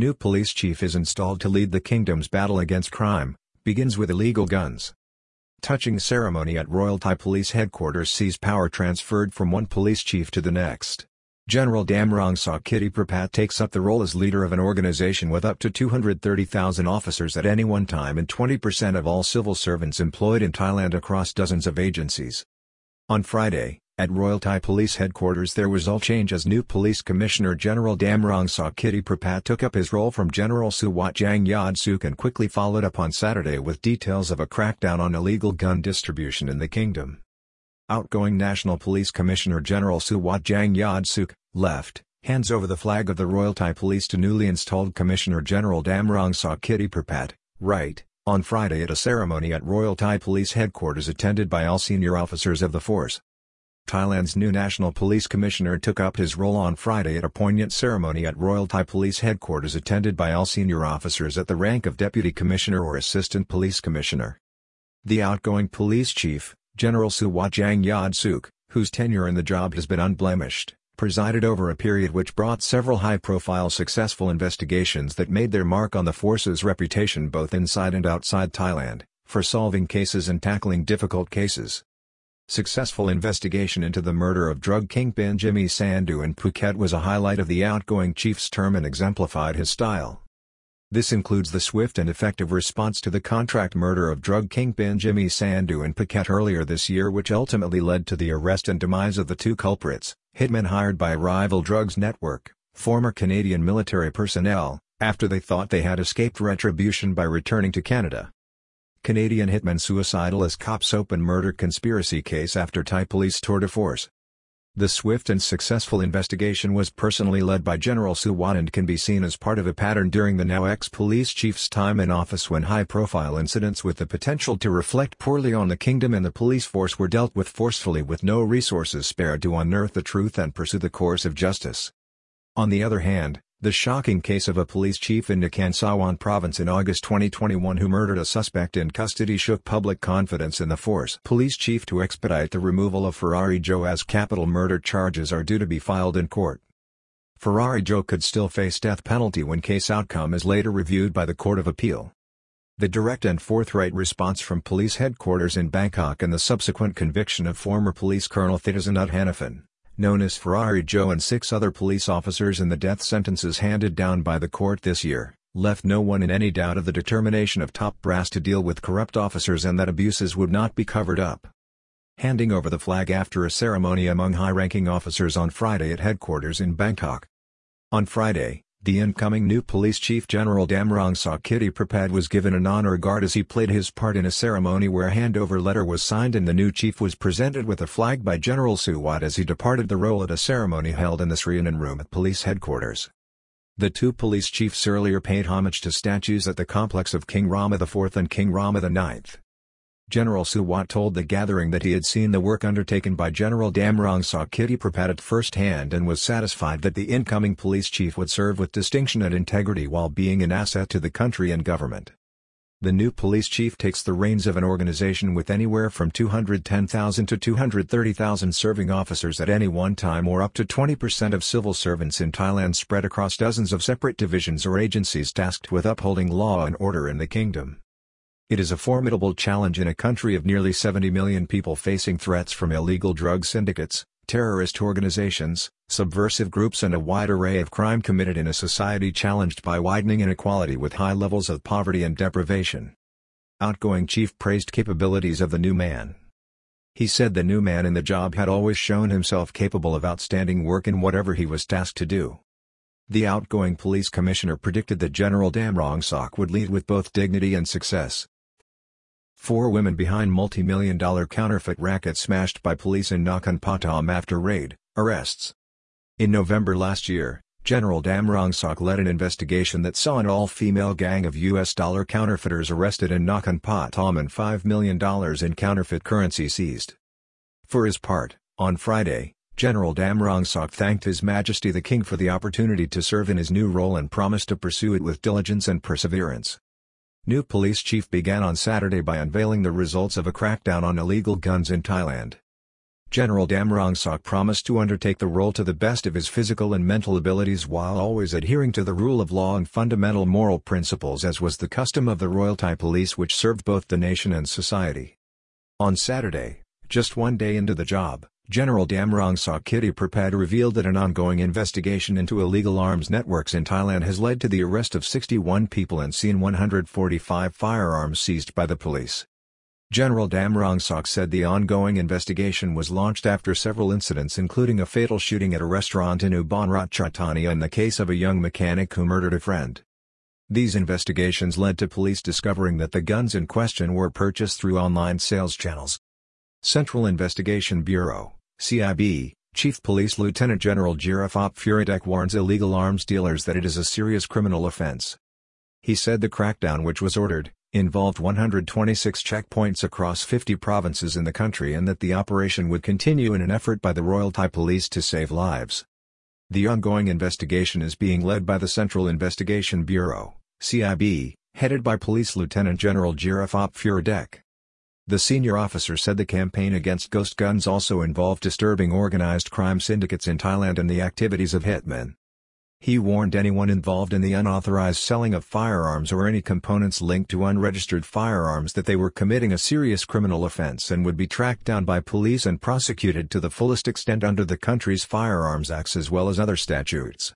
New police chief is installed to lead the kingdom's battle against crime, begins with illegal guns. Touching ceremony at Royal Thai Police headquarters sees power transferred from one police chief to the next. General Damrongsak Kittiprapat takes up the role as leader of an organization with up to 230,000 officers at any one time and 20% of all civil servants employed in Thailand across dozens of agencies. On Friday, at Royal Thai Police headquarters there was all change as new Police Commissioner General Damrongsak Kittiprapat took up his role from General Suwat Jangyodsuk and quickly followed up on Saturday with details of a crackdown on illegal gun distribution in the kingdom. Outgoing National Police Commissioner General Suwat Jangyodsuk left, hands over the flag of the Royal Thai Police to newly installed Commissioner General Damrongsak Kittiprapat, right, on Friday at a ceremony at Royal Thai Police headquarters attended by all senior officers of the force. Thailand's new National Police Commissioner took up his role on Friday at a poignant ceremony at Royal Thai Police headquarters attended by all senior officers at the rank of Deputy Commissioner or Assistant Police Commissioner. The outgoing police chief, General Suwat Jangyodsuk, whose tenure in the job has been unblemished, presided over a period which brought several high-profile successful investigations that made their mark on the force's reputation both inside and outside Thailand, for solving cases and tackling difficult cases. Successful investigation into the murder of drug kingpin Jimmy Sandu in Phuket was a highlight of the outgoing chief's term and exemplified his style. This includes the swift and effective response to the contract murder of drug kingpin Jimmy Sandu in Phuket earlier this year, which ultimately led to the arrest and demise of the two culprits, hitmen hired by a rival drugs network, former Canadian military personnel, after they thought they had escaped retribution by returning to Canada. Canadian hitman suicidal as cops open murder conspiracy case after Thai police tour de force. The swift and successful investigation was personally led by General Suwat and can be seen as part of a pattern during the now ex-police chief's time in office when high-profile incidents with the potential to reflect poorly on the kingdom and the police force were dealt with forcefully with no resources spared to unearth the truth and pursue the course of justice. On the other hand, the shocking case of a police chief in Nakhon Sawan province in August 2021 who murdered a suspect in custody shook public confidence in the force. Police chief to expedite the removal of Ferrari Joe as capital murder charges are due to be filed in court. Ferrari Joe could still face death penalty when case outcome is later reviewed by the Court of Appeal. The direct and forthright response from police headquarters in Bangkok and the subsequent conviction of former police colonel Thetis Anut Hanifan, known as Ferrari Joe, and 6 other police officers in the death sentences handed down by the court this year, left no one in any doubt of the determination of top brass to deal with corrupt officers and that abuses would not be covered up. Handing over the flag after a ceremony among high-ranking officers on Friday at headquarters in Bangkok. On Friday, the incoming new police chief General Damrongsak Kittiprapat was given an honor guard as he played his part in a ceremony where a handover letter was signed and the new chief was presented with a flag by General Suwat as he departed the role at a ceremony held in the Sreenan Room at police headquarters. The two police chiefs earlier paid homage to statues at the complex of King Rama IV and King Rama IX. General Suwat told the gathering that he had seen the work undertaken by General Damrongsak Kittiprapat at first hand and was satisfied that the incoming police chief would serve with distinction and integrity while being an asset to the country and government. The new police chief takes the reins of an organization with anywhere from 210,000 to 230,000 serving officers at any one time or up to 20% of civil servants in Thailand spread across dozens of separate divisions or agencies tasked with upholding law and order in the kingdom. It is a formidable challenge in a country of nearly 70 million people facing threats from illegal drug syndicates, terrorist organizations, subversive groups and a wide array of crime committed in a society challenged by widening inequality with high levels of poverty and deprivation. Outgoing chief praised capabilities of the new man. He said the new man in the job had always shown himself capable of outstanding work in whatever he was tasked to do. The outgoing police commissioner predicted that General Damrongsak would lead with both dignity and success. 4 women behind multi-million-dollar counterfeit racket smashed by police in Nakhon Pathom after raid, arrests. In November last year, General Damrongsak led an investigation that saw an all-female gang of U.S. dollar counterfeiters arrested in Nakhon Pathom and $5 million in counterfeit currency seized. For his part, on Friday, General Damrongsak thanked His Majesty the King for the opportunity to serve in his new role and promised to pursue it with diligence and perseverance. New police chief began on Saturday by unveiling the results of a crackdown on illegal guns in Thailand. General Damrongsak promised to undertake the role to the best of his physical and mental abilities while always adhering to the rule of law and fundamental moral principles, as was the custom of the Royal Thai Police, which served both the nation and society. On Saturday, just one day into the job, General Damrongsak Kittiprapat revealed that an ongoing investigation into illegal arms networks in Thailand has led to the arrest of 61 people and seen 145 firearms seized by the police. General Damrongsak said the ongoing investigation was launched after several incidents, including a fatal shooting at a restaurant in Ubonrat Chaitanya and the case of a young mechanic who murdered a friend. These investigations led to police discovering that the guns in question were purchased through online sales channels. Central Investigation Bureau (CIB) Chief Police Lieutenant General Jirapop Op Furadek warns illegal arms dealers that it is a serious criminal offense. He said the crackdown, which was ordered, involved 126 checkpoints across 50 provinces in the country, and that the operation would continue in an effort by the Royal Thai Police to save lives. The ongoing investigation is being led by the Central Investigation Bureau (CIB), headed by Police Lieutenant General Jirapop Op Furadek. The senior officer said the campaign against ghost guns also involved disturbing organized crime syndicates in Thailand and the activities of hitmen. He warned anyone involved in the unauthorized selling of firearms or any components linked to unregistered firearms that they were committing a serious criminal offense and would be tracked down by police and prosecuted to the fullest extent under the country's firearms acts as well as other statutes.